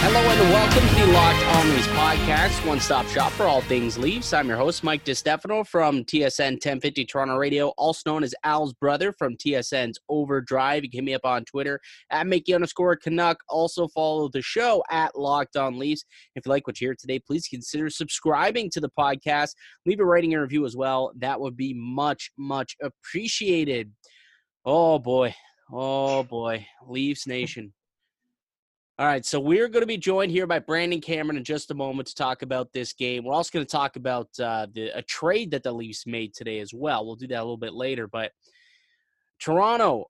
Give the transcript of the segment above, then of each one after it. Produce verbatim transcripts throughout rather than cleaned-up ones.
Hello and welcome to the Locked On Leafs podcast, one-stop shop for all things Leafs. I'm your host, Mike DiStefano from T S N ten fifty Toronto Radio, also known as Al's brother from T S N's Overdrive. You can hit me up on Twitter at Mickey underscore Canuck. Also follow the show at Locked On Leafs. If you like what you hear today, please consider subscribing to the podcast. Leave a rating and review as well. That would be much, much appreciated. Oh, boy. Oh, boy. Leafs Nation. All right, so we're going to be joined here by Brandon Cameron in just a moment to talk about this game. We're also going to talk about uh, the, a trade that the Leafs made today as well. We'll do that a little bit later. But Toronto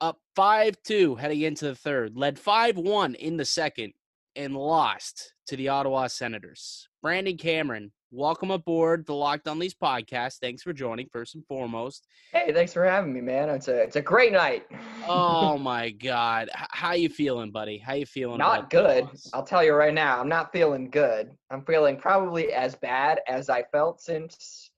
up five two heading into the third, led five one in the second, and lost to the Ottawa Senators. Brandon Cameron, welcome aboard the Locked On Leafs podcast. Thanks for joining, first and foremost. Hey, thanks for having me, man. It's a it's a great night. Oh my God, how you feeling, buddy? How you feeling? Not good. I'll tell you right now, I'm not feeling good. I'm feeling probably as bad as I felt since,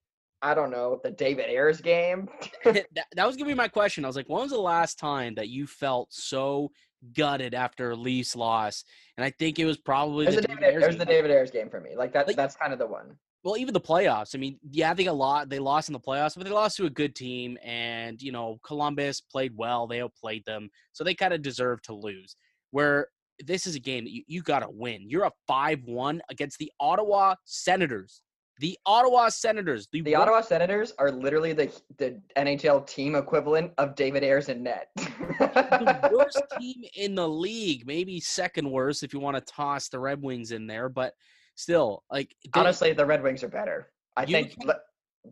I don't know, the David Ayers game. that, that was gonna be my question. I was like, when was the last time that you felt so gutted after a Leafs loss? And I think it was probably there's the, David, David, Ayers there's the David Ayers game for me. Like that, like, that's kind of the one. Well, even the playoffs. I mean, yeah, I think a lot they lost in the playoffs, but they lost to a good team. And, you know, Columbus played well. They outplayed them. So they kind of deserve to lose. Where this is a game that you, you got to win. You're up five one against the Ottawa Senators. The Ottawa Senators. The, the Ottawa Senators are literally the the N H L team equivalent of David Ayers and net. The worst team in the league. Maybe second worst if you want to toss the Red Wings in there. But still, like – honestly, the Red Wings are better. I think can,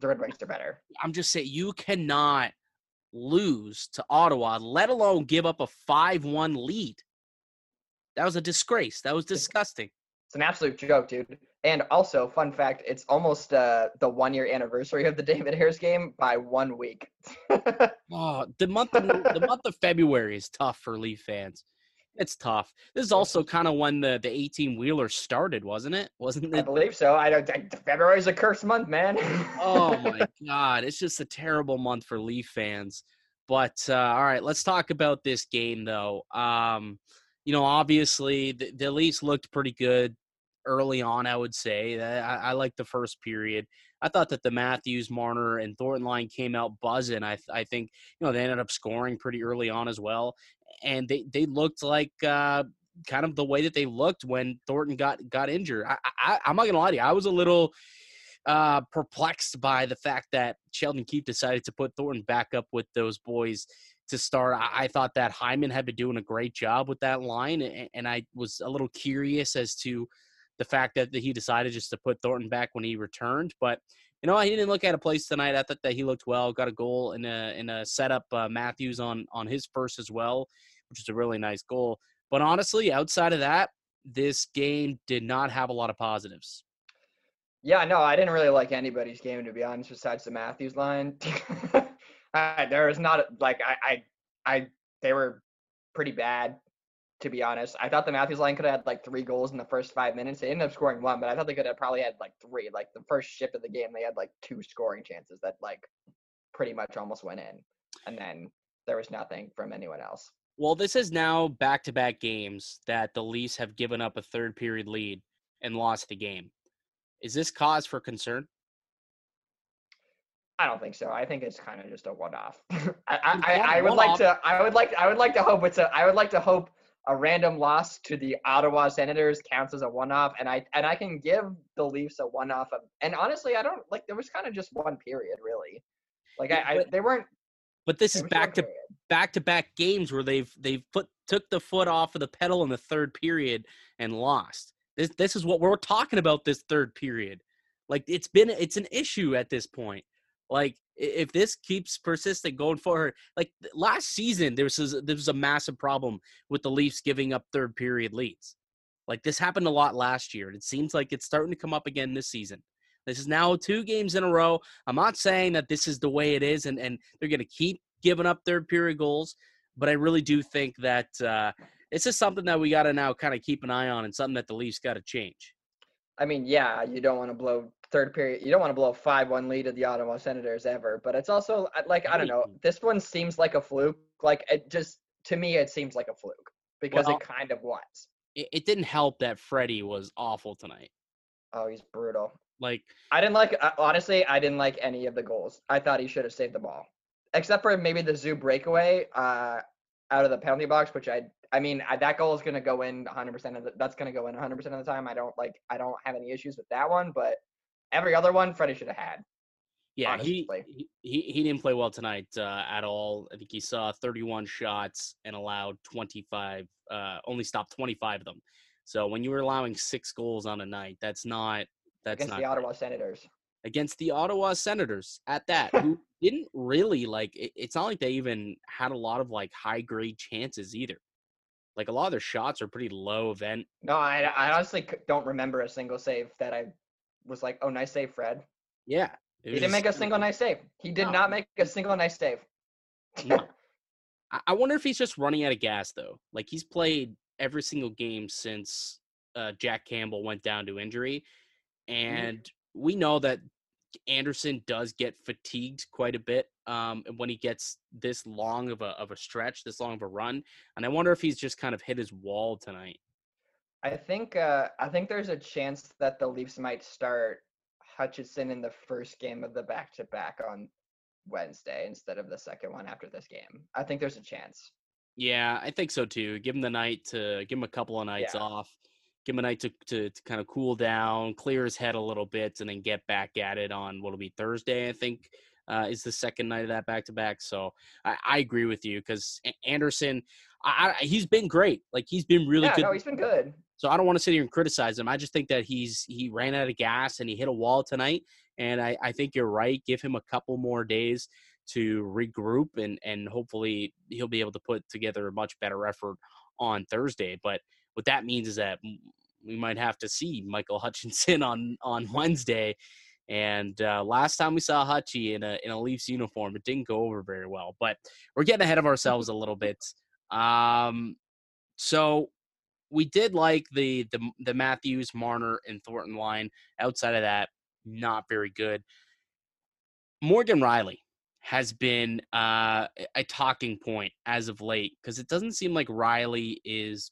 the Red Wings are better. I'm just saying you cannot lose to Ottawa, let alone give up a five one lead. That was a disgrace. That was disgusting. It's an absolute joke, dude. And also, fun fact, it's almost uh, the one-year anniversary of the David Ayers game by one week. oh, the month of, the month of February is tough for Leaf fans. It's tough. This is also kind of when the the eighteen-wheeler started, wasn't it? Wasn't it? I believe so. I don't. February is a cursed month, man. oh my God, it's just a terrible month for Leaf fans. But uh, all right, let's talk about this game, though. Um, you know, obviously the, the Leafs looked pretty good early on, I would say. I, I liked the first period. I thought that the Matthews, Marner, and Thornton line came out buzzing. I I think, you know, they ended up scoring pretty early on as well. And they, they looked like uh, kind of the way that they looked when Thornton got, got injured. I, I, I'm not going to lie to you. I was a little uh, perplexed by the fact that Sheldon Keefe decided to put Thornton back up with those boys to start. I, I thought that Hyman had been doing a great job with that line, and, and I was a little curious as to the fact that he decided just to put Thornton back when he returned. But, you know, he didn't look out of place tonight. I thought that he looked well, got a goal and a, and a set up uh, Matthews on, on his first as well, which is a really nice goal. But honestly, outside of that, this game did not have a lot of positives. Yeah, no, I didn't really like anybody's game, to be honest, besides the Matthews line. I, there was not – like, I, I, I, they were pretty bad, to be honest. I thought the Matthews line could have had, like, three goals in the first five minutes. They ended up scoring one, but I thought they could have probably had, like, three. Like, the first shift of the game, they had, like, two scoring chances that, like, pretty much almost went in. And then there was nothing from anyone else. Well, this is now back-to-back games that the Leafs have given up a third-period lead and lost the game. Is this cause for concern? I don't think so. I think it's kind of just a one-off. I, I, I, I would like to. I would like. I would like to hope it's a. I would like to hope. A random loss to the Ottawa Senators counts as a one-off, and I and I can give the Leafs a one-off. Of, and honestly, I don't like. There was kind of just one period, really. Like I, I they weren't. But this is back to back to back games where they've they've put took the foot off of the pedal in the third period and lost. This this is what we're talking about. This third period, like it's been it's an issue at this point. Like, if this keeps persistent going forward, like last season, there was a, there was a massive problem with the Leafs giving up third period leads. Like, this happened a lot last year, and it seems like it's starting to come up again this season. This is now two games in a row. I'm not saying that this is the way it is, and, and they're going to keep giving up third period goals, but I really do think that uh, it's just something that we got to now kind of keep an eye on, and something that the Leafs got to change. I mean, yeah, you don't want to blow third period. You don't want to blow a five one lead at the Ottawa Senators ever, but it's also like, I don't know, this one seems like a fluke. Like it just, to me, it seems like a fluke because well, it kind of was. It, it didn't help that Freddie was awful tonight. Oh, he's brutal. Like I didn't like, honestly, I didn't like any of the goals. I thought he should have saved the ball, except for maybe the Zoo breakaway uh, out of the penalty box, which I, I mean, I, that goal is going to go in one hundred percent of the, that's going to go in one hundred percent of the time. I don't like, I don't have any issues with that one, but every other one Freddie should have had. Yeah. He, he, he didn't play well tonight uh, at all. I think he saw thirty-one shots and allowed twenty-five, uh, only stopped twenty-five of them. So when you were allowing six goals on a night, that's not, that's against not the Ottawa great. Senators. Against the Ottawa Senators at that, who didn't really like, it, it's not like they even had a lot of like high grade chances either. Like a lot of their shots are pretty low event. No, I, I honestly don't remember a single save that I was like, oh, nice save, Fred. Yeah. He didn't make a single nice save. He did no. not make a single nice save. No. I wonder if he's just running out of gas though. Like he's played every single game since uh, Jack Campbell went down to injury. And mm-hmm. we know that Andersen does get fatigued quite a bit um, when he gets this long of a of a stretch, this long of a run. And I wonder if he's just kind of hit his wall tonight. I think uh, I think there's a chance that the Leafs might start Hutchinson in the first game of the back-to-back on Wednesday instead of the second one after this game. I think there's a chance. Yeah, I think so too. Give him the night to give him a couple of nights yeah. off. Give him a night to, to, to kind of cool down, clear his head a little bit, and then get back at it on what'll be Thursday, I think, uh, is the second night of that back-to-back. So I, I agree with you because Andersen, I, I, he's been great. Like, he's been really yeah, good. No, he's been good. So I don't want to sit here and criticize him. I just think that he's he ran out of gas and he hit a wall tonight. And I, I think you're right. Give him a couple more days to regroup, and, and hopefully he'll be able to put together a much better effort on Thursday. But what that means is that we might have to see Michael Hutchinson on, on Wednesday. And uh, last time we saw Hutchie in a in a Leafs uniform, it didn't go over very well. But we're getting ahead of ourselves a little bit. Um, so we did like the, the the Matthews, Marner, and Thornton line. Outside of that, not very good. Morgan Rielly has been uh, a talking point as of late because it doesn't seem like Rielly is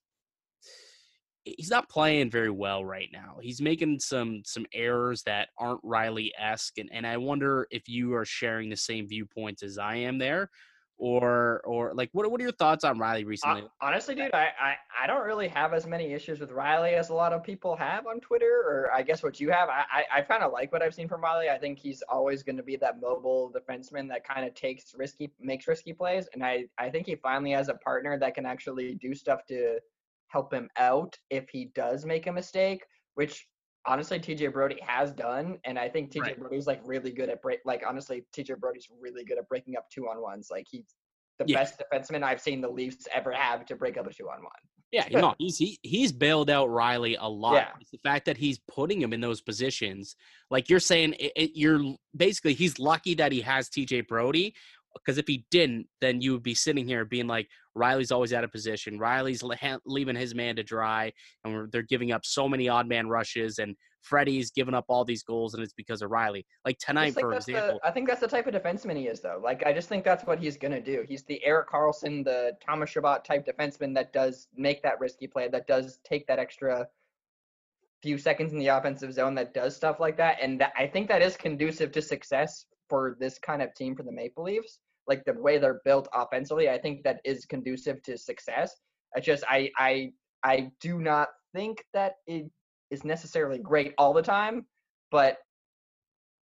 – he's not playing very well right now. He's making some some errors that aren't Rielly-esque, and, and I wonder if you are sharing the same viewpoints as I am there, or or like what what are your thoughts on Rielly recently? Uh, honestly, dude, I, I, I don't really have as many issues with Rielly as a lot of people have on Twitter, or I guess what you have. I, I, I kind of like what I've seen from Rielly. I think he's always going to be that mobile defenseman that kind of takes risky makes risky plays, and I, I think he finally has a partner that can actually do stuff to help him out if he does make a mistake, which honestly T J Brodie has done. And I think T J right. Brodie's like really good at break. Like honestly, T J Brodie's really good at breaking up two on ones. Like he's the yeah. best defenseman I've seen the Leafs ever have to break up a two on one. Yeah, you know, he's he, he's bailed out Rielly a lot. Yeah. It's the fact that he's putting him in those positions, like you're saying, it, it, you're basically he's lucky that he has T J Brodie. Because if he didn't, then you would be sitting here being like, Rielly's always out of position. Rielly's le- leaving his man to dry, and we're, they're giving up so many odd man rushes, and Freddie's giving up all these goals, and it's because of Rielly. Like tonight, for example. The, I think that's the type of defenseman he is, though. Like, I just think that's what he's going to do. He's the Erik Karlsson, the Thomas Chabot type defenseman that does make that risky play, that does take that extra few seconds in the offensive zone, that does stuff like that. And th- I think that is conducive to success for this kind of team for the Maple Leafs. Like the way they're built offensively, I think that is conducive to success. It's just I I I do not think that it is necessarily great all the time, but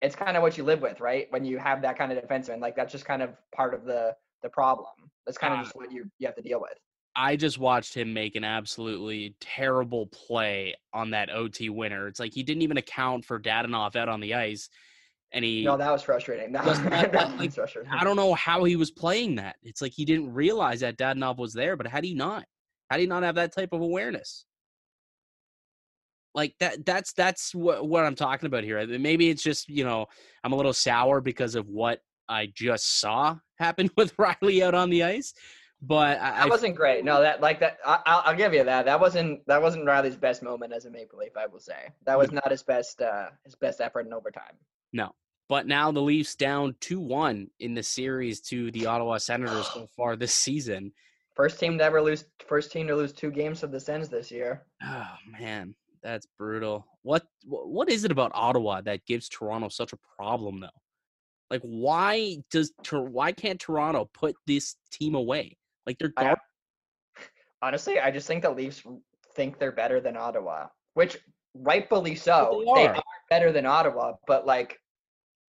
it's kind of what you live with, right? When you have that kind of defenseman, like that's just kind of part of the the problem. That's kind of uh, just what you you have to deal with. I just watched him make an absolutely terrible play on that O T winner. It's like he didn't even account for Dadonov out on the ice. And he no, that was frustrating. That was, that, that like, was frustrating. I don't know how he was playing that. It's like he didn't realize that Dadonov was there, but how do you not? How do you not have that type of awareness? Like that. That's that's what, what I'm talking about here. Maybe it's just, you know, I'm a little sour because of what I just saw happen with Rielly out on the ice. But I, that wasn't I, great. No, that like that. I, I'll, I'll give you that. That wasn't that wasn't Rielly's best moment as a Maple Leaf. I will say that was not his best uh, his best effort in overtime. No, but now the Leafs down two one in the series to the Ottawa Senators so far this season. First team to ever lose. First team to lose two games of the Sens this year. Oh man, that's brutal. What what is it about Ottawa that gives Toronto such a problem though? Like why does why can't Toronto put this team away? Like they're gone. Honestly, I just think the Leafs think they're better than Ottawa, which rightfully so. They are. they are better than Ottawa, but like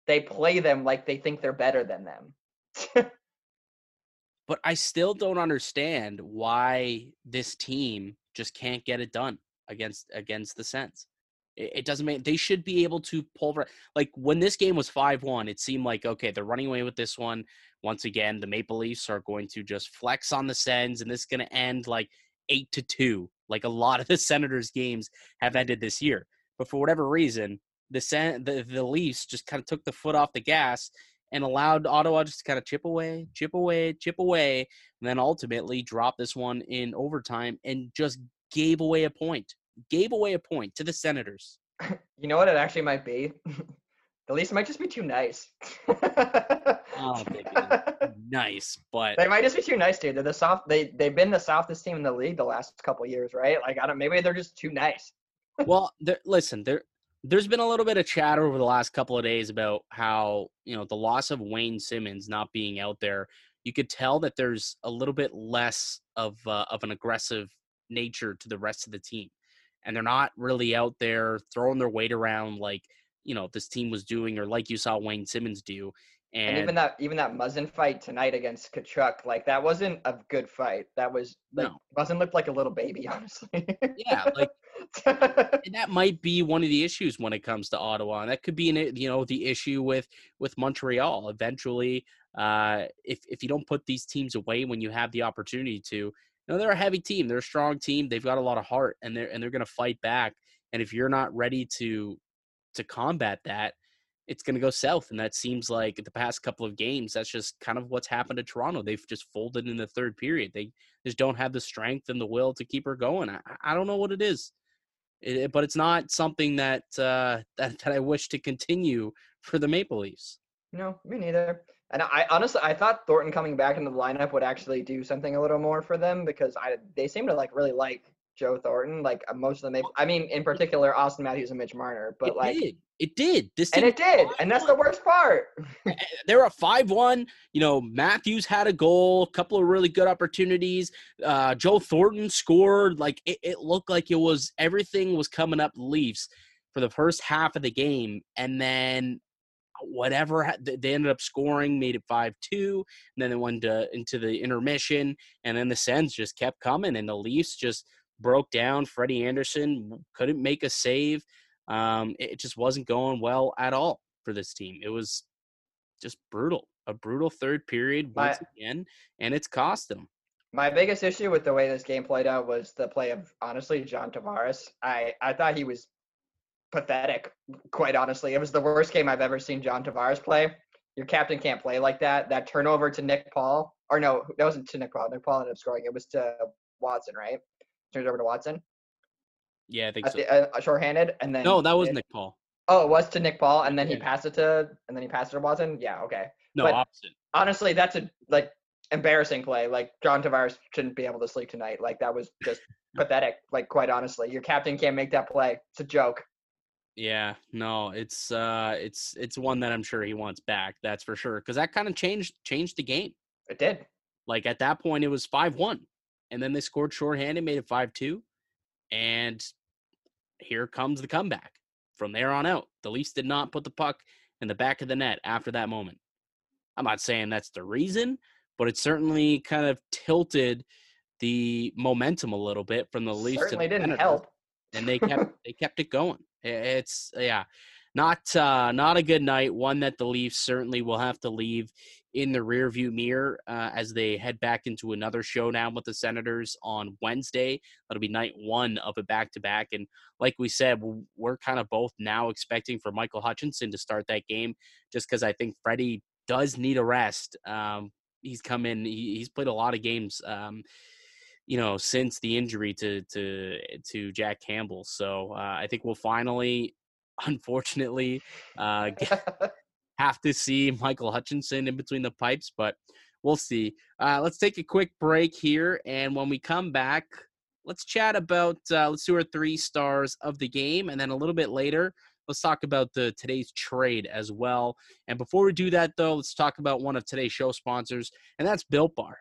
they play them like they think they're better than them. But I still don't understand why this team just can't get it done against against the Sens. It, it doesn't make they should be able to pulverize. Like when this game was five one, it seemed like okay, they're running away with this one. Once again, the Maple Leafs are going to just flex on the Sens, and this is going to end like eight to two, like a lot of the Senators' games have ended this year. But for whatever reason, the Sen- the, the Leafs just kind of took the foot off the gas and allowed Ottawa just to kind of chip away, chip away, chip away, and then ultimately drop this one in overtime and just gave away a point, gave away a point to the Senators. You know what it actually might be? The Leafs might just be too nice. Oh, baby. Nice, but they might just be too nice, dude. They're the soft. They they've been the softest team in the league the last couple of years, right? Like I don't. Maybe they're just too nice. Well, there, listen, there there's been a little bit of chatter over the last couple of days about how you know the loss of Wayne Simmons not being out there. You could tell that there's a little bit less of uh, of an aggressive nature to the rest of the team, and they're not really out there throwing their weight around like you know this team was doing, or like you saw Wayne Simmons do. And, and even that, even that Muzzin fight tonight against Kachuk, like that wasn't a good fight. That was like no. Muzzin looked like a little baby, honestly. Yeah, like, and that might be one of the issues when it comes to Ottawa, and that could be an, you know the issue with with Montreal. Eventually, uh, if if you don't put these teams away when you have the opportunity to, you know they're a heavy team, they're a strong team, they've got a lot of heart, and they're and they're going to fight back. And if you're not ready to to combat that, it's going to go south, and that seems like the past couple of games, that's just kind of what's happened to Toronto. They've just folded in the third period. They just don't have the strength and the will to keep her going. I, I don't know what it is, it, but it's not something that, uh, that that I wish to continue for the Maple Leafs. No, me neither. And I honestly, I thought Thornton coming back into the lineup would actually do something a little more for them because I they seem to like really like Joe Thornton, like most of the Maple. I mean, in particular, Auston Matthews and Mitch Marner, but it like. Did. It did. This and it did, and that's the worst part. They were a five one. You know, Matthews had a goal, a couple of really good opportunities. Uh, Joe Thornton scored. Like, it, it looked like it was – everything was coming up Leafs for the first half of the game. And then whatever – they ended up scoring, made it five two. And then they went to, into the intermission. And then the Sens just kept coming, and the Leafs just broke down. Freddie Andersen couldn't make a save. Um, it just wasn't going well at all for this team. It was just brutal, a brutal third period once my, again, and it's cost them. My biggest issue with the way this game played out was the play of, honestly, John Tavares. I, I thought he was pathetic, quite honestly. It was the worst game I've ever seen John Tavares play. Your captain can't play like that. That turnover to Nick Paul, or no, that wasn't to Nick Paul. Nick Paul ended up scoring. It was to Watson, right? Turned over to Watson. Yeah, I think so. The, uh, shorthanded, and then no, that was it, Nick Paul. Oh, it was to Nick Paul, and then yeah. he passed it to, and then he passed it to Watson. Yeah, okay. No, but opposite. Honestly, that's a like embarrassing play. Like John Tavares shouldn't be able to sleep tonight. Like that was just pathetic. Like quite honestly, your captain can't make that play. It's a joke. Yeah, no, it's uh, it's it's one that I'm sure he wants back. That's for sure, because that kind of changed changed the game. It did. Like at that point, it was five one, and then they scored shorthanded, made it five two, and here comes the comeback. From there on out, the Leafs did not put the puck in the back of the net after that moment. I'm not saying that's the reason, but it certainly kind of tilted the momentum a little bit from the Leafs. Certainly didn't help. And they kept they kept it going. It's yeah, not uh, not a good night. One that the Leafs certainly will have to leave in the rearview mirror uh, as they head back into another showdown with the Senators on Wednesday. That'll be night one of a back-to-back. And like we said, we're kind of both now expecting for Michael Hutchinson to start that game just because I think Freddie does need a rest. Um, he's come in. He, he's played a lot of games, um, you know, since the injury to to to Jack Campbell. So uh, I think we'll finally, unfortunately, uh, get, have to see Michael Hutchinson in between the pipes, but we'll see. Uh, let's take a quick break here, and when we come back, let's chat about uh, let's do our three stars of the game, and then a little bit later, let's talk about the today's trade as well. And before we do that, though, let's talk about one of today's show sponsors, and that's Built Bar.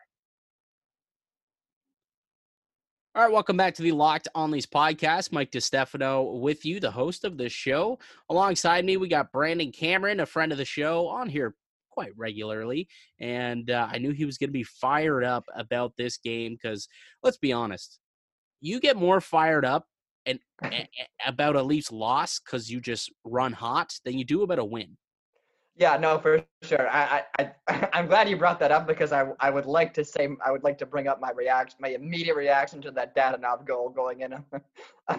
All right, welcome back to the Locked On Leafs podcast. Mike DiStefano with you, the host of this show. Alongside me, we got Brandon Cameron, a friend of the show, on here quite regularly. And uh, I knew he was going to be fired up about this game because, let's be honest, you get more fired up and, and about a Leafs loss because you just run hot than you do about a win. Yeah, no, for sure. I, I, I, I'm glad you brought that up because I, I would like to say I would like to bring up my reaction, my immediate reaction to that Dadonov goal going in on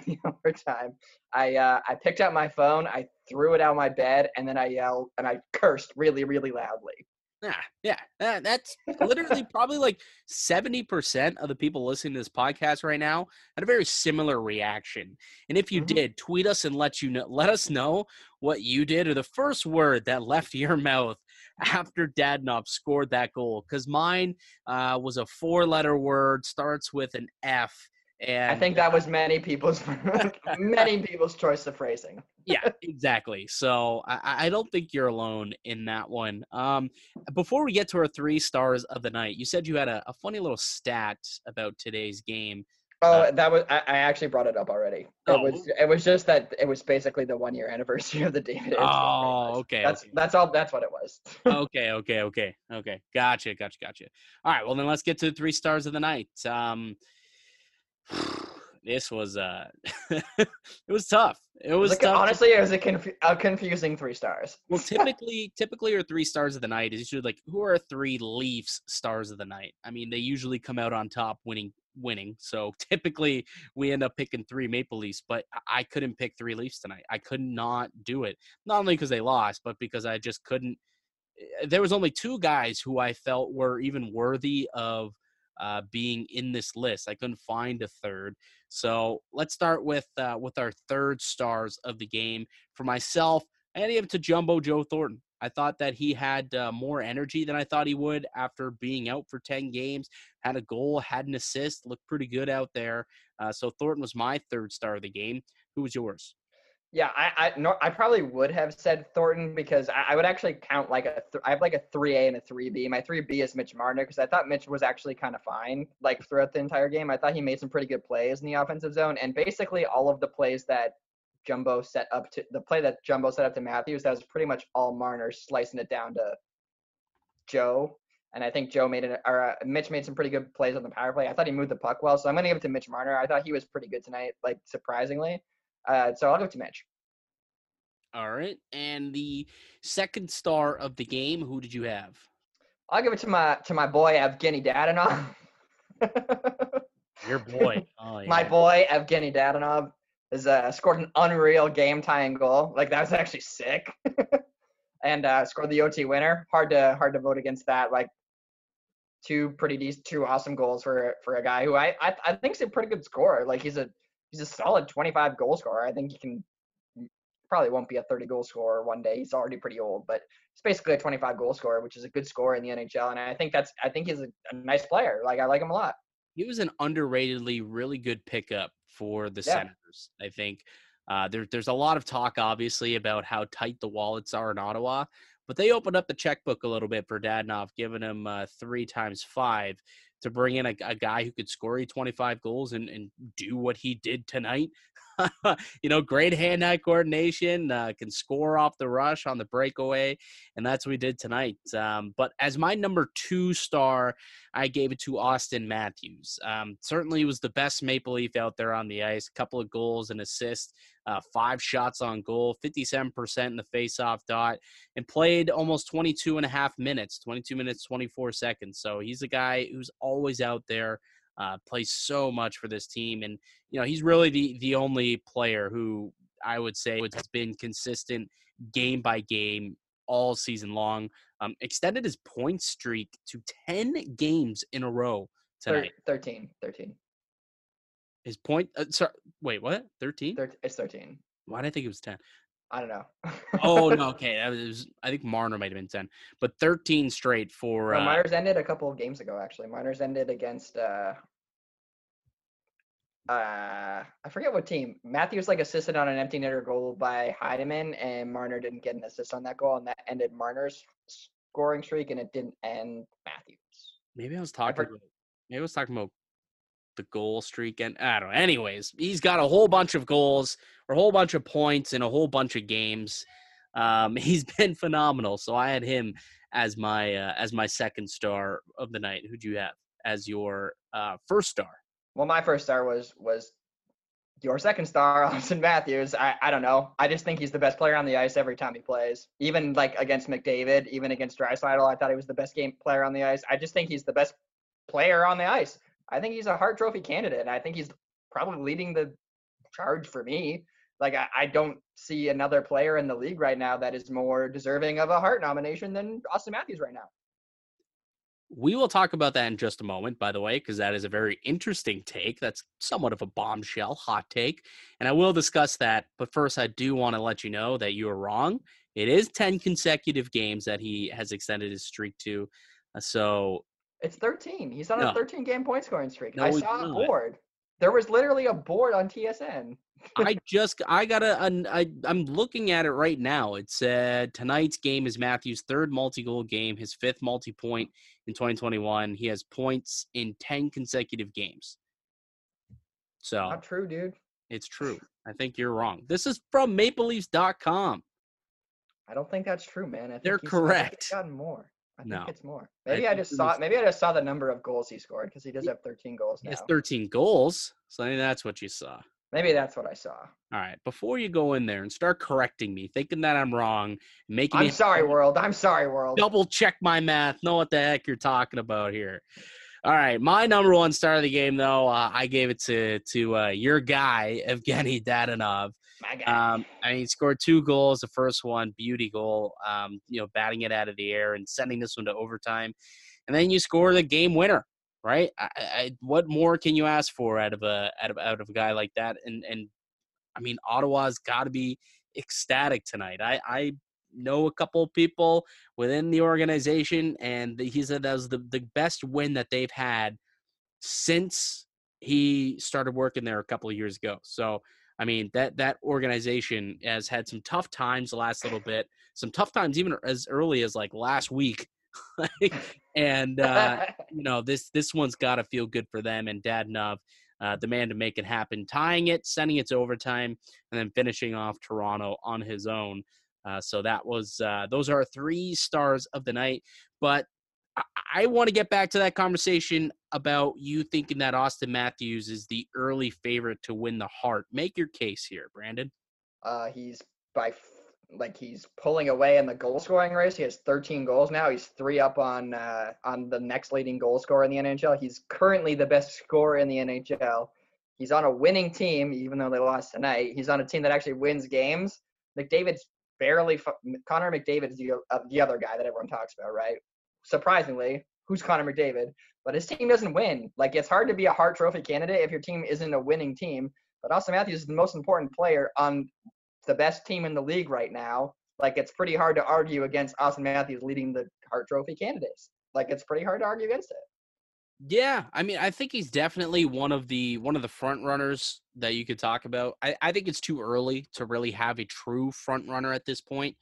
the overtime. I, uh, I picked up my phone, I threw it out my bed, and then I yelled and I cursed really, really loudly. Yeah, yeah, that, that's literally probably like seventy percent of the people listening to this podcast right now had a very similar reaction. And if you mm-hmm. did, tweet us and let you know, let us know what you did or the first word that left your mouth after Dadonov scored that goal. Because mine uh, was a four-letter word, starts with an F. And I think that was many people's many people's choice of phrasing. Yeah, exactly. So I, I don't think you're alone in that one. Um, before we get to our three stars of the night, you said you had a, a funny little stat about today's game. Oh, uh, that was I, I actually brought it up already. Oh. It was it was just that it was basically the one year anniversary of the David Ayers. Oh, okay. That's okay. that's all that's what it was. okay, okay, okay, okay. Gotcha, gotcha, gotcha. All right, well then let's get to the three stars of the night. Um This was uh, it was tough. It was like, tough. Honestly, it was a, confu- a confusing three stars. Well, typically, typically, our three stars of the night is usually like, who are three Leafs stars of the night? I mean, they usually come out on top, winning, winning. So typically, we end up picking three Maple Leafs. But I couldn't pick three Leafs tonight. I could not do it. Not only because they lost, but because I just couldn't. There was only two guys who I felt were even worthy of Uh, being in this list. I couldn't find a third. So let's start with uh, with our third stars of the game. For myself, I had to give it to Jumbo Joe Thornton. I thought that he had uh, more energy than I thought he would after being out for ten games. Had a goal, had an assist, looked pretty good out there. Uh, so Thornton was my third star of the game. Who was yours? Yeah, I I, no, I probably would have said Thornton because I, I would actually count like a th- I have like a three A and a three B. My three B is Mitch Marner because I thought Mitch was actually kind of fine like throughout the entire game. I thought he made some pretty good plays in the offensive zone and basically all of the plays that Jumbo set up to the play that Jumbo set up to Matthews, that was pretty much all Marner slicing it down to Joe. And I think Joe made it, or uh, Mitch made some pretty good plays on the power play. I thought he moved the puck well, so I'm gonna give it to Mitch Marner. I thought he was pretty good tonight, like surprisingly. Uh, so I'll go to Mitch. All right. And the second star of the game, who did you have? I'll give it to my to my boy, Evgenii Dadonov. Your boy. Oh, yeah. My boy, Evgenii Dadonov, has uh, scored an unreal game-tying goal. Like, that was actually sick. and uh, scored the O T winner. Hard to hard to vote against that. Like, two pretty decent, two awesome goals for, for a guy who I, I, I think is a pretty good scorer. Like, he's a He's a solid twenty-five goal scorer. I think he can probably won't be a thirty goal scorer one day. He's already pretty old, but he's basically a twenty-five goal scorer, which is a good scorer in the N H L. And I think that's I think he's a, a nice player. Like I like him a lot. He was an underratedly really good pickup for the yeah. Senators. I think uh, there, there's a lot of talk, obviously, about how tight the wallets are in Ottawa, but they opened up the checkbook a little bit for Dadonov, giving him uh, three times five. To bring in a, a guy who could score you twenty-five goals and, and do what he did tonight. You know, great hand-eye coordination, uh, can score off the rush on the breakaway, and that's what we did tonight. Um, but as my number two star, I gave it to Auston Matthews. Um, certainly was the best Maple Leaf out there on the ice, couple of goals and assists, uh, five shots on goal, fifty-seven percent in the faceoff dot, and played almost twenty-two and a half minutes, twenty-two minutes, twenty-four seconds. So he's a guy who's always out there. Uh, plays so much for this team. And, you know, he's really the, the only player who I would say has been consistent game by game all season long. um, extended his point streak to ten games in a row tonight. thirteen. thirteen. His point uh, – sorry, wait, what? thirteen? It's thirteen. Why did I think it was ten? I don't know. oh, no, okay. That was, I think Marner might have been ten. But thirteen straight for well, – Marner's uh, ended a couple of games ago, actually. Marner's ended against uh, – Uh, I forget what team. Matthews like assisted on an empty netter goal by Heidemann, and Marner didn't get an assist on that goal, and that ended Marner's scoring streak, and it didn't end Matthews. Maybe I was talking. I about, maybe I was talking about the goal streak, and I don't know. Anyways, he's got a whole bunch of goals, or a whole bunch of points, in a whole bunch of games. Um, he's been phenomenal. So I had him as my uh, as my second star of the night. Who'd you have as your uh, first star? Well, my first star was was your second star, Auston Matthews. I, I don't know. I just think he's the best player on the ice every time he plays. Even, like, against McDavid, even against Dreisaitl, I thought he was the best game player on the ice. I just think he's the best player on the ice. I think he's a Hart Trophy candidate, and I think he's probably leading the charge for me. Like, I, I don't see another player in the league right now that is more deserving of a Hart nomination than Auston Matthews right now. We will talk about that in just a moment, by the way, because that is a very interesting take. That's somewhat of a bombshell, hot take, and I will discuss that. But first, I do want to let you know that you are wrong. It is ten consecutive games that he has extended his streak to. So it's thirteen. He's on no. a thirteen-game point scoring streak. No, I saw not. a board. There was literally a board on T S N. I just, I got to, I'm looking at it right now. It said tonight's game is Matthews' third multi-goal game, his fifth multi-point in twenty twenty-one. He has points in ten consecutive games. So, not true, dude. It's true. I think you're wrong. This is from maple leafs dot com. I don't think that's true, man. I think They're correct. He's gotten more. I think no. it's more. Maybe I, I just saw maybe I just saw the number of goals he scored because he does have thirteen goals now. He has thirteen goals. So I think that's what you saw. Maybe that's what I saw. All right. Before you go in there and start correcting me, thinking that I'm wrong, making I'm me sorry, world. I'm sorry, world. Double check my math. Know what the heck you're talking about here. All right. My number one star of the game, though, uh, I gave it to to uh, your guy, Evgenii Dadonov. My guy. Um, I mean, he scored two goals. The first one, beauty goal, um, you know, batting it out of the air and sending this one to overtime. And then you score the game winner. Right? I, I, what more can you ask for out of a out of out of a guy like that? And and I mean, Ottawa's got to be ecstatic tonight. I, I know a couple of people within the organization, and he said that was the, the best win that they've had since he started working there a couple of years ago. So I mean, that that organization has had some tough times the last little bit, some tough times even as early as like last week. and uh you know this this one's got to feel good for them, and Dadonov, uh the man to make it happen, tying it, sending it to overtime, and then finishing off Toronto on his own. Uh so that was uh those are three stars of the night. But i, I want to get back to that conversation about you thinking that Auston Matthews is the early favorite to win the Hart. Make your case here, Brandon. uh he's by Like he's pulling away in the goal scoring race. He has thirteen goals now. He's three up on uh, on the next leading goal scorer in the N H L. He's currently the best scorer in the N H L. He's on a winning team, even though they lost tonight. He's on a team that actually wins games. McDavid's barely fu- – Connor McDavid's the, uh, the other guy that everyone talks about, right? Surprisingly, who's Connor McDavid? But his team doesn't win. Like, it's hard to be a Hart Trophy candidate if your team isn't a winning team. But Auston Matthews is the most important player on – the best team in the league right now. Like, it's pretty hard to argue against Auston Matthews leading the Hart Trophy candidates. Like, it's pretty hard to argue against it. Yeah, I mean, I think he's definitely one of the one of the front runners that you could talk about. I, I think it's too early to really have a true front runner at this point.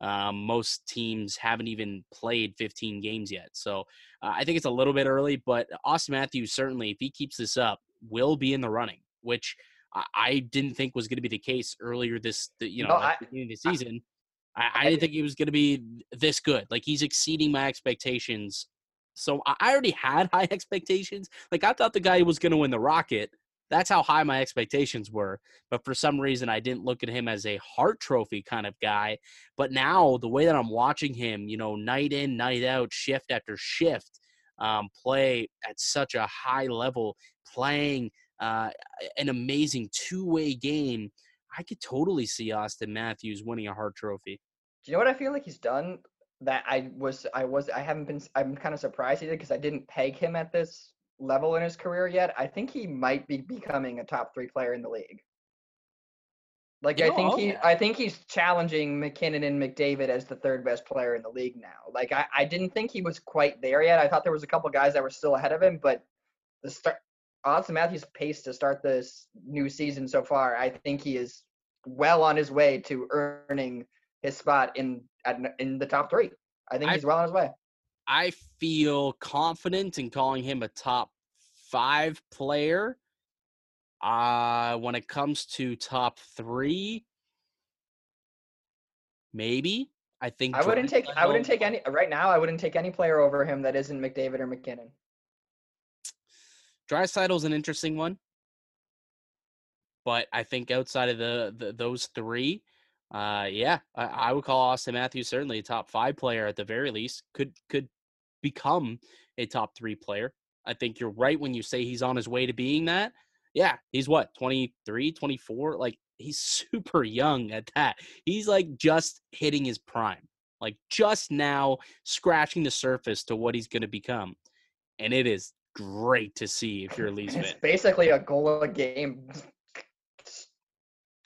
Um, most teams haven't even played fifteen games yet, so uh, I think it's a little bit early. But Auston Matthews certainly, if he keeps this up, will be in the running, which I didn't think was going to be the case earlier this, you know, no, at the beginning of the season. I, I, I didn't think he was going to be this good. Like, he's exceeding my expectations. So I already had high expectations. Like, I thought the guy was going to win the Rocket. That's how high my expectations were. But for some reason, I didn't look at him as a Hart Trophy kind of guy. But now the way that I'm watching him, you know, night in, night out, shift after shift, um, play at such a high level, playing – Uh, an amazing two-way game, I could totally see Auston Matthews winning a Hart Trophy. Do you know what I feel like he's done? that I was, I was, I haven't been, I'm kind of surprised he did, because I didn't peg him at this level in his career yet. I think he might be becoming a top three player in the league. Like, you I think he, that. I think he's challenging MacKinnon and McDavid as the third best player in the league now. Like, I, I didn't think he was quite there yet. I thought there was a couple guys that were still ahead of him, but the start, Auston Matthews' pace to start this new season so far, I think he is well on his way to earning his spot in at, in the top three. I think I, he's well on his way. I feel confident in calling him a top five player. Uh, when it comes to top three, maybe. I think I wouldn't take. I wouldn't take any right now. I wouldn't take any player over him that isn't McDavid or McKinnon. Dreisaitl's an interesting one, but I think outside of the, the those three, uh, yeah, I, I would call Auston Matthews certainly a top five player at the very least. Could could become a top three player. I think you're right when you say he's on his way to being that. Yeah, he's what, twenty-three, twenty-four? Like, he's super young at that. He's, like, just hitting his prime. Like, just now scratching the surface to what he's going to become. And it is great to see if you're a Leafs fan. It's basically a goal-a-game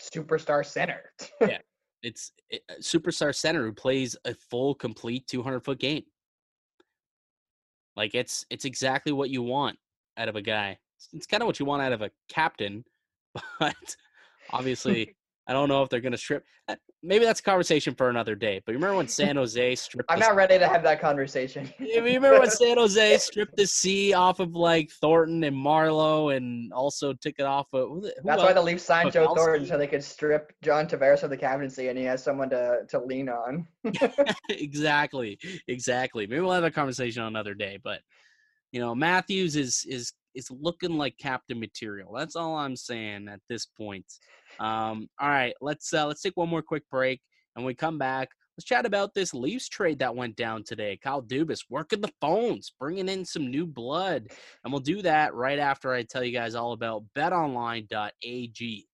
superstar center. Yeah, it's a superstar center who plays a full, complete two hundred foot game. Like, it's it's exactly what you want out of a guy. It's kind of what you want out of a captain, but obviously, I don't know if they're going to strip. Maybe that's a conversation for another day, but you remember when San Jose stripped? I'm not ready to have that conversation. You remember when San Jose stripped the C off of, like, Thornton and Marlowe, and also took it off of – That's else? Why the Leafs signed Joe Thornton, so they could strip John Tavares of the captaincy, and he has someone to, to lean on. Exactly, exactly. Maybe we'll have that conversation on another day, but, you know, Matthews is is – it's looking like captain material. That's all I'm saying at this point. Um, all right, let's uh, let's take one more quick break, and when we come back, let's chat about this Leafs trade that went down today. Kyle Dubas working the phones, bringing in some new blood, and we'll do that right after I tell you guys all about bet online dot a g.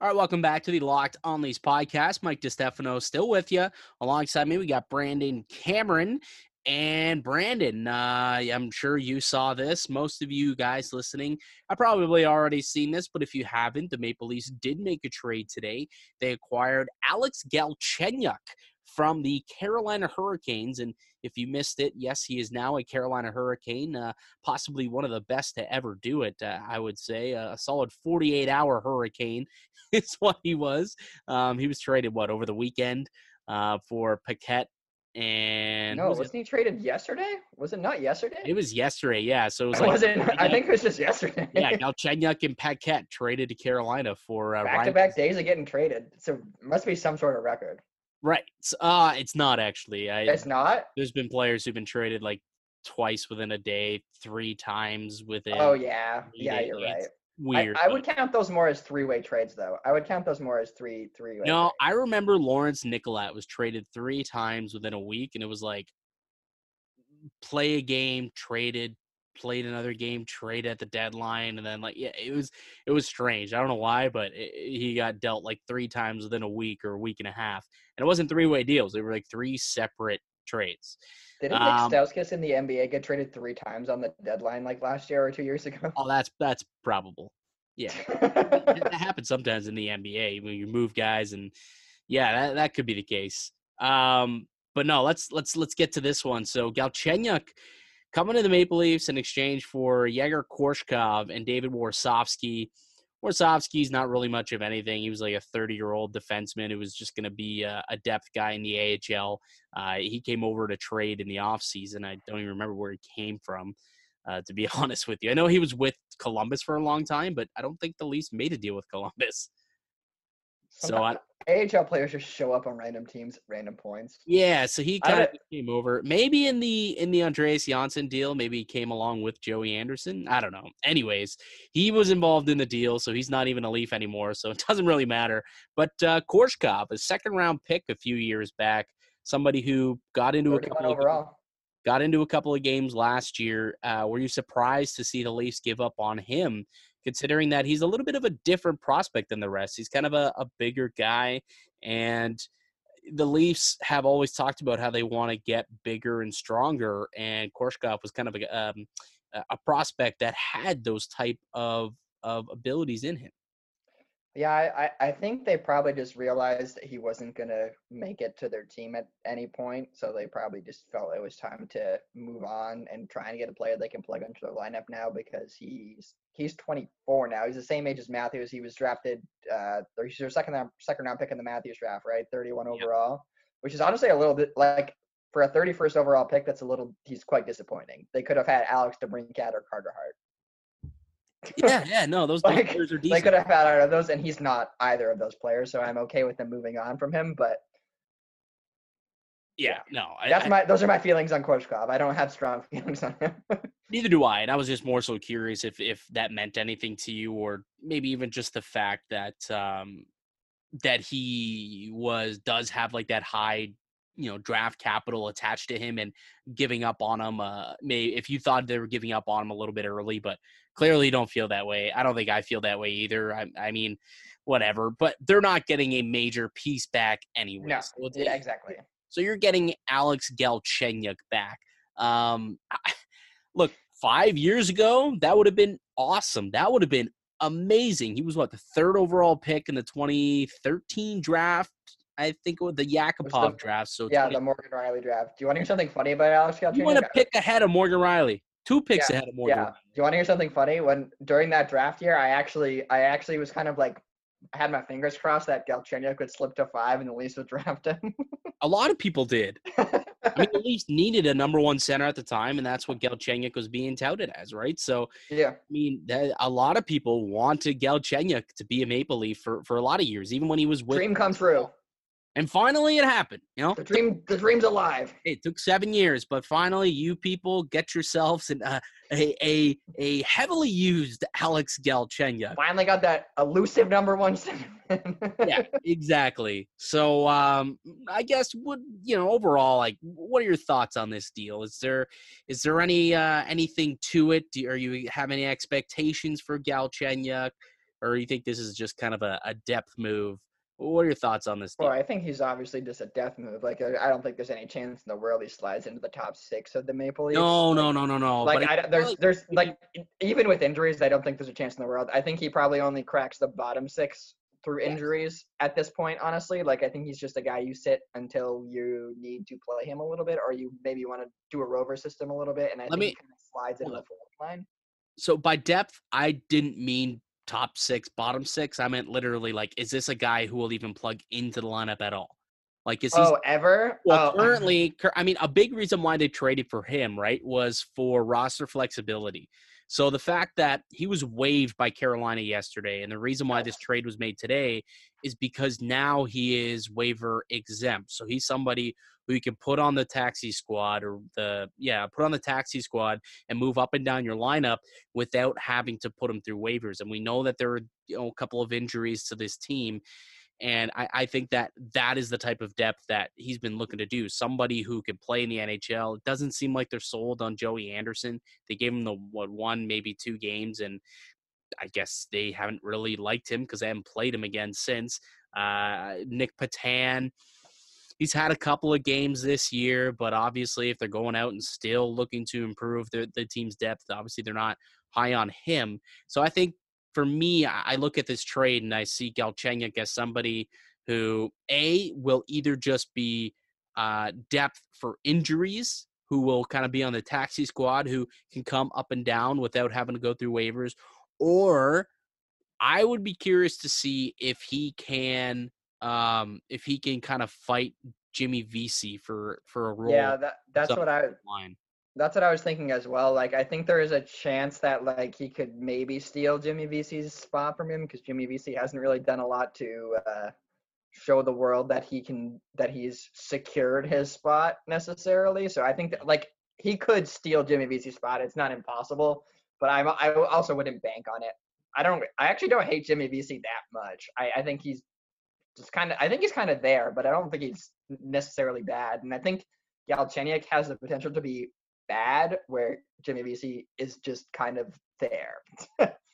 All right, welcome back to the Locked On Leafs podcast. Mike DiStefano still with you. Alongside me, we got Brandon Cameron. And Brandon, uh, I'm sure you saw this. Most of you guys listening, I probably already seen this, but if you haven't, the Maple Leafs did make a trade today. They acquired Alex Galchenyuk from the Carolina Hurricanes, and if you missed it, yes, he is now a Carolina Hurricane, uh, possibly one of the best to ever do it, uh, I would say. A solid forty-eight hour Hurricane is what he was. Um, he was traded, what, over the weekend uh, for Paquette. And no, was wasn't it? He traded yesterday? Was it not yesterday? It was yesterday, yeah. So it was. Like, wasn't, I think it was just yesterday. Yeah, Galchenyuk and Paquette traded to Carolina for uh, back to back days of getting traded. So must be some sort of record, right? Uh it's not actually. I, it's not. There's been players who've been traded like twice within a day, three times within. Oh yeah, yeah, you're it's right. Weird. I, I would count those more as three-way trades, though. I would count those more as three, three-way. No, trades. I remember Lawrence Nicolat was traded three times within a week, and it was like play a game, traded, played another game, trade at the deadline, and then like yeah, it was it was strange. I don't know why, but it, he got dealt like three times within a week or a week and a half, and it wasn't three-way deals. They were like three separate trades. Didn't Nick um, Stauskas in the N B A get traded three times on the deadline like last year or two years ago? Oh, that's that's probable. Yeah. that, that happens sometimes in the N B A when you move guys, and yeah, that, that could be the case. Um, but no, let's let's let's get to this one. So Galchenyuk coming to the Maple Leafs in exchange for Yegor Korshkov and David Warsawski. Warsawski's not really much of anything. He was like a thirty-year-old defenseman who was just going to be a, a depth guy in the A H L. Uh, he came over to trade in the offseason. I don't even remember where he came from, uh, to be honest with you. I know he was with Columbus for a long time, but I don't think the Leafs made a deal with Columbus. So I, A H L players just show up on random teams at random points. Yeah, so he kind of came over. Maybe in the in the Andreas Janssen deal, maybe he came along with Joey Andersen. I don't know. Anyways, he was involved in the deal, so he's not even a Leaf anymore, so it doesn't really matter. But uh, Korshkov, a second-round pick a few years back, somebody who got into a couple overall. Of got into a couple of games last year. Uh, were you surprised to see the Leafs give up on him? Considering that he's a little bit of a different prospect than the rest. He's kind of a, a bigger guy, and the Leafs have always talked about how they want to get bigger and stronger, and Korshkov was kind of a, um, a prospect that had those type of, of abilities in him. Yeah, I, I think they probably just realized that he wasn't going to make it to their team at any point, so they probably just felt it was time to move on and try and get a player they can plug into their lineup now, because he's he's twenty-four now. He's the same age as Matthews. He was drafted uh, – he's their second round, second round pick in the Matthews draft, right, thirty-one yep. overall, which is honestly a little bit – like for a thirty-first overall pick, that's a little – he's quite disappointing. They could have had Alex DeBrincat or Carter Hart. yeah, yeah, no, those like, players are decent. They could have had out of those, and he's not either of those players, so I'm okay with them moving on from him. But yeah, no, I, that's I, my those are my feelings on Korshkov. I don't have strong feelings on him. Neither do I, and I was just more so curious if if that meant anything to you, or maybe even just the fact that um, that he was does have like that high, you know, draft capital attached to him, and giving up on him. Uh, may if you thought they were giving up on him a little bit early, but clearly don't feel that way. I don't think I feel that way either. I, I mean, whatever. But they're not getting a major piece back anyway. No, so yeah, exactly. So you're getting Alex Galchenyuk back. Um, I, look, five years ago, that would have been awesome. That would have been amazing. He was what, the third overall pick in the twenty thirteen draft. I think with the Yakupov the, draft. So yeah, twenty the Morgan Rielly draft. Do you want to hear something funny about Alex Galchenyuk? You want to pick ahead of Morgan Rielly. Two picks yeah, ahead of Morgan. Yeah. Rielly. Do you want to hear something funny? When during that draft year, I actually, I actually was kind of like, I had my fingers crossed that Galchenyuk would slip to five and the Leafs would draft him. A lot of people did. I mean, the Leafs needed a number one center at the time, and that's what Galchenyuk was being touted as, right? So yeah, I mean, that, a lot of people wanted Galchenyuk to be a Maple Leaf for for a lot of years, even when he was with. Dream come true. And finally it happened, you know? The dream, the dream's alive. It took seven years, but finally you people get yourselves an, uh, a, a a heavily used Alex Galchenyuk. Finally got that elusive number one center. Yeah, exactly. So um, I guess, would you know, overall, like, what are your thoughts on this deal? Is there is there any uh, anything to it? Do, are you have any expectations for Galchenyuk? Or do you think this is just kind of a, a depth move? What are your thoughts on this deal? Well, I think he's obviously just a death move. Like, I don't think there's any chance in the world he slides into the top six of the Maple Leafs. No, no, no, no, no. Like, I, there's, there's, like, even with injuries, I don't think there's a chance in the world. I think he probably only cracks the bottom six through injuries at this point, honestly. Like, I think he's just a guy you sit until you need to play him a little bit, or you maybe want to do a rover system a little bit, and I Let think me, he kind of slides into the fourth line. So, by depth, I didn't mean – top six, bottom six. I meant literally, like, is this a guy who will even plug into the lineup at all? Like, is he oh, ever? Well, oh. currently, I mean, a big reason why they traded for him, right, was for roster flexibility. So the fact that he was waived by Carolina yesterday, and the reason why this trade was made today is because now he is waiver exempt. So he's somebody who you can put on the taxi squad or the, yeah, put on the taxi squad and move up and down your lineup without having to put him through waivers. And we know that there are, you know, a couple of injuries to this team. And I, I think that that is the type of depth that he's been looking to do. Somebody who could play in the N H L. It doesn't seem like they're sold on Joey Andersen. They gave him the what, one, maybe two games, and I guess they haven't really liked him because they haven't played him again since. Uh, Nick Paul, he's had a couple of games this year, but obviously if they're going out and still looking to improve the, the team's depth, obviously they're not high on him. So I think, for me, I look at this trade and I see Galchenyuk as somebody who, A, will either just be uh, depth for injuries, who will kind of be on the taxi squad, who can come up and down without having to go through waivers, or I would be curious to see if he can um, if he can kind of fight Jimmy Vesey for, for a role. Yeah, that, that's what I line. That's what I was thinking as well. Like, I think there is a chance that, like, he could maybe steal Jimmy Vesey's spot from him, because Jimmy Vesey hasn't really done a lot to uh, show the world that he can that he's secured his spot necessarily. So I think that, like, he could steal Jimmy Vesey's spot. It's not impossible, but I'm I also wouldn't bank on it. I don't. I actually don't hate Jimmy Vesey that much. I, I think he's just kind of. I think he's kind of there, but I don't think he's necessarily bad. And I think Galchenyuk has the potential to be bad, where Jimmy Vesey is just kind of there.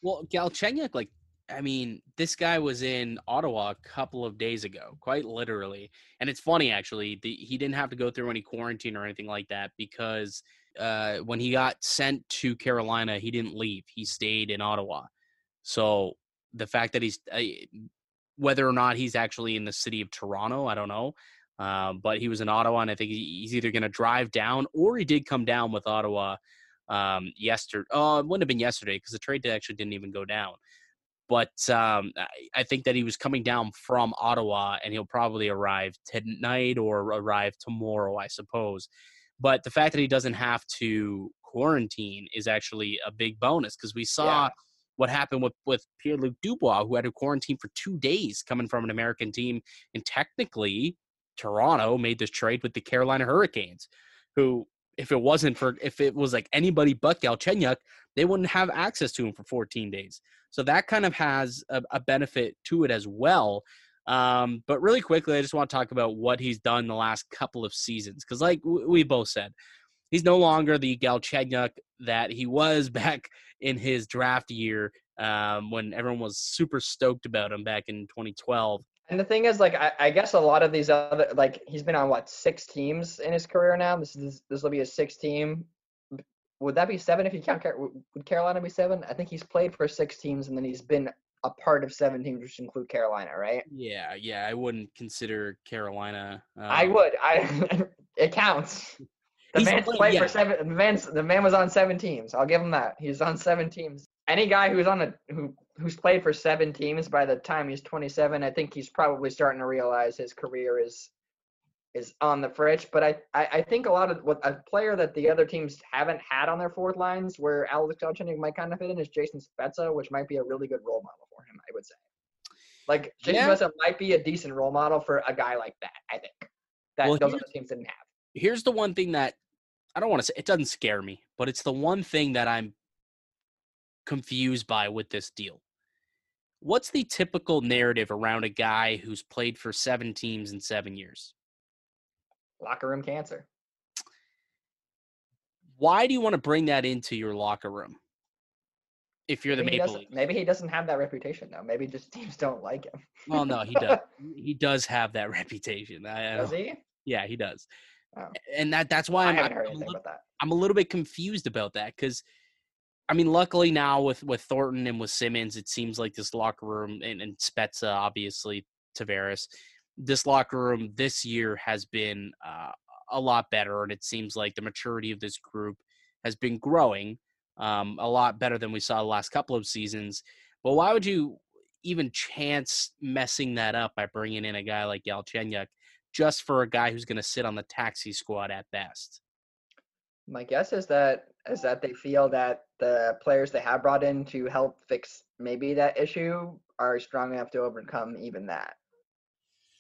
Well, Galchenyuk, like, I mean, this guy was in Ottawa a couple of days ago, quite literally. And it's funny, actually, the, he didn't have to go through any quarantine or anything like that because uh, when he got sent to Carolina, he didn't leave. He stayed in Ottawa. So the fact that he's uh, – whether or not he's actually in the city of Toronto, I don't know. Uh, but he was in Ottawa, and I think he's either going to drive down or he did come down with Ottawa um, yesterday. Oh, it wouldn't have been yesterday because the trade actually didn't even go down. But um, I think that he was coming down from Ottawa, and he'll probably arrive tonight or arrive tomorrow, I suppose. But the fact that he doesn't have to quarantine is actually a big bonus because we saw yeah. what happened with, with Pierre-Luc Dubois, who had to quarantine for two days coming from an American team. And technically, Toronto made this trade with the Carolina Hurricanes, who – If it wasn't for, if it was like anybody but Galchenyuk, they wouldn't have access to him for fourteen days. So that kind of has a, a benefit to it as well. Um, but really quickly, I just want to talk about what he's done the last couple of seasons. Because like w- we both said, he's no longer the Galchenyuk that he was back in his draft year um, when everyone was super stoked about him back in twenty twelve. And the thing is, like, I, I guess a lot of these other, like, he's been on, what, six teams in his career now? This is this will be his sixth team. Would that be seven if you count Car- – would Carolina be seven? I think he's played for six teams, and then he's been a part of seven teams, which include Carolina, right? Yeah, yeah. I wouldn't consider Carolina um... – I would. I It counts. The man's played, played yeah. for seven – the man's, the man was on seven teams. I'll give him that. He's on seven teams. Any guy who's on a who who's played for seven teams by the time he's twenty-seven, I think he's probably starting to realize his career is is on the fridge. But I, I, I think a lot of what a player that the other teams haven't had on their fourth lines where Alex Galchenyuk might kind of fit in is Jason Spezza, which might be a really good role model for him, I would say. Like Jason yeah. Spezza might be a decent role model for a guy like that, I think. That well, those other teams didn't have. Here's the one thing that I don't want to say it doesn't scare me, but it's the one thing that I'm confused by with this deal. What's the typical narrative around a guy who's played for seven teams in seven years? Locker room cancer. Why do you want to bring that into your locker room? If you're maybe the Maple Leafs, maybe he doesn't have that reputation though. Maybe just teams don't like him. Well, no, he does. He does have that reputation. I, I does he? Yeah, he does. Oh. And that that's why I I'm, haven't heard I'm, anything about that. I'm a little bit confused about that because. I mean, luckily now with, with Thornton and with Simmons, it seems like this locker room and, and Spezza, obviously, Tavares, this locker room this year has been uh, a lot better, and it seems like the maturity of this group has been growing um, a lot better than we saw the last couple of seasons. But why would you even chance messing that up by bringing in a guy like Galchenyuk just for a guy who's going to sit on the taxi squad at best? My guess is that is that they feel that the players they have brought in to help fix maybe that issue are strong enough to overcome even that.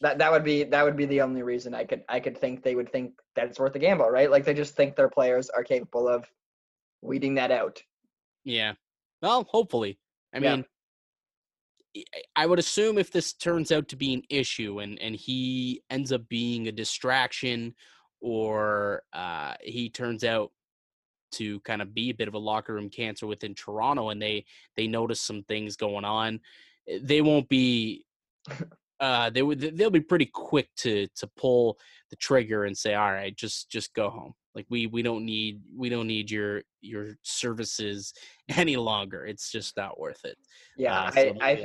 That that would be that would be the only reason I could I could think they would think that it's worth a gamble, right? Like they just think their players are capable of weeding that out. Yeah. Well, hopefully. I mean, yeah. I would assume if this turns out to be an issue and, and he ends up being a distraction or uh, he turns out to kind of be a bit of a locker room cancer within Toronto and they, they notice some things going on, they won't be uh, – they would, they'll be pretty quick to to pull the trigger and say, all right, just just go home. Like we we don't need we don't need your your services any longer. It's just not worth it. Yeah, uh, so I, I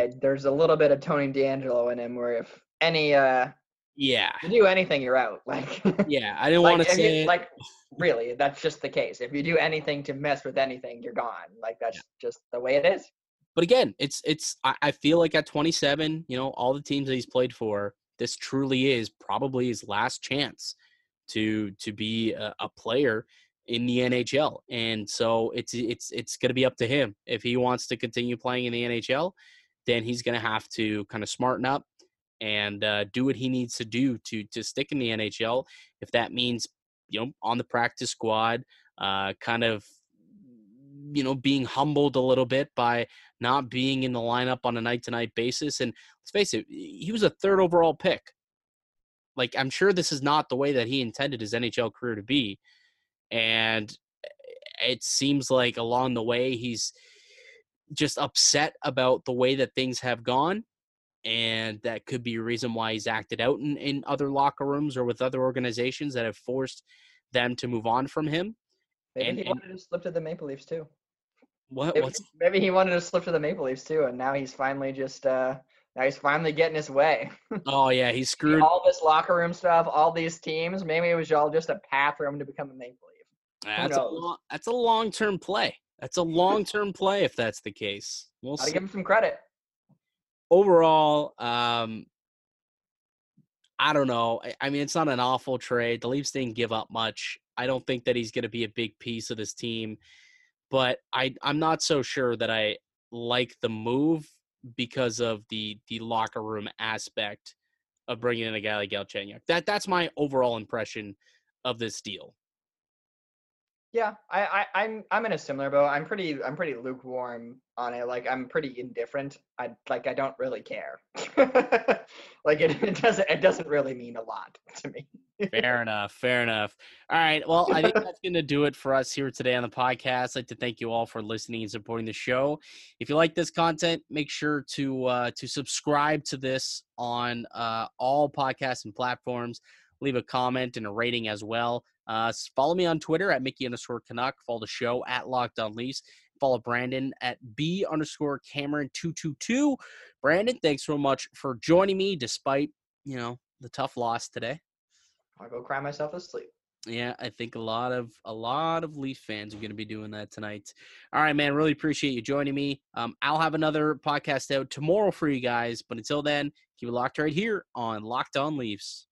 think there's a little bit of Tony D'Angelo in him where if any uh, – Yeah. If you do anything, you're out. Like Yeah, I didn't like want to say you, like really, that's just the case. If you do anything to mess with anything, you're gone. Like that's yeah. just the way it is. But again, it's it's I, I feel like at twenty-seven, you know, all the teams that he's played for, this truly is probably his last chance to to be a, a player in the N H L. And so it's it's it's going to be up to him. If he wants to continue playing in the N H L, then he's going to have to kind of smarten up and uh, do what he needs to do to to stick in the N H L. If that means, you know, on the practice squad, uh, kind of, you know, being humbled a little bit by not being in the lineup on a night-to-night basis. And let's face it, he was a third overall pick. Like, I'm sure this is not the way that he intended his N H L career to be. And it seems like along the way he's just upset about the way that things have gone. And that could be a reason why he's acted out in, in other locker rooms or with other organizations that have forced them to move on from him. Maybe and, he wanted and, to slip to the Maple Leafs too. What? Maybe, what's... maybe he wanted to slip to the Maple Leafs too, and now he's finally just uh, now he's finally getting his way. Oh yeah, he's screwed. All this locker room stuff, all these teams. Maybe it was all just a path for him to become a Maple Leaf. That's a long, that's a long-term play. That's a long-term play if that's the case. We'll Gotta see. Give him some credit. Overall, um, I don't know. I, I mean, it's not an awful trade. The Leafs didn't give up much. I don't think that he's going to be a big piece of this team. But I, I'm not so sure that I like the move because of the the locker room aspect of bringing in a guy like Galchenyuk. That, that's my overall impression of this deal. Yeah, I, I, I'm I'm in a similar boat. I'm pretty I'm pretty lukewarm on it. Like I'm pretty indifferent. I like I don't really care. Like it, it doesn't it doesn't really mean a lot to me. Fair enough. Fair enough. All right. Well, I think that's going to do it for us here today on the podcast. I'd like to thank you all for listening and supporting the show. If you like this content, make sure to uh, to subscribe to this on uh, all podcasts and platforms. Leave a comment and a rating as well. Uh, follow me on Twitter at Mickey underscore Canuck. Follow the show at Locked On Leafs. Follow Brandon at B underscore Cameron two two two. Brandon, thanks so much for joining me despite, you know, the tough loss today. I'll go cry myself to sleep. Yeah, I think a lot of a lot of Leaf fans are going to be doing that tonight. All right, man, really appreciate you joining me. Um, I'll have another podcast out tomorrow for you guys, but until then, keep it locked right here on Locked On Leafs.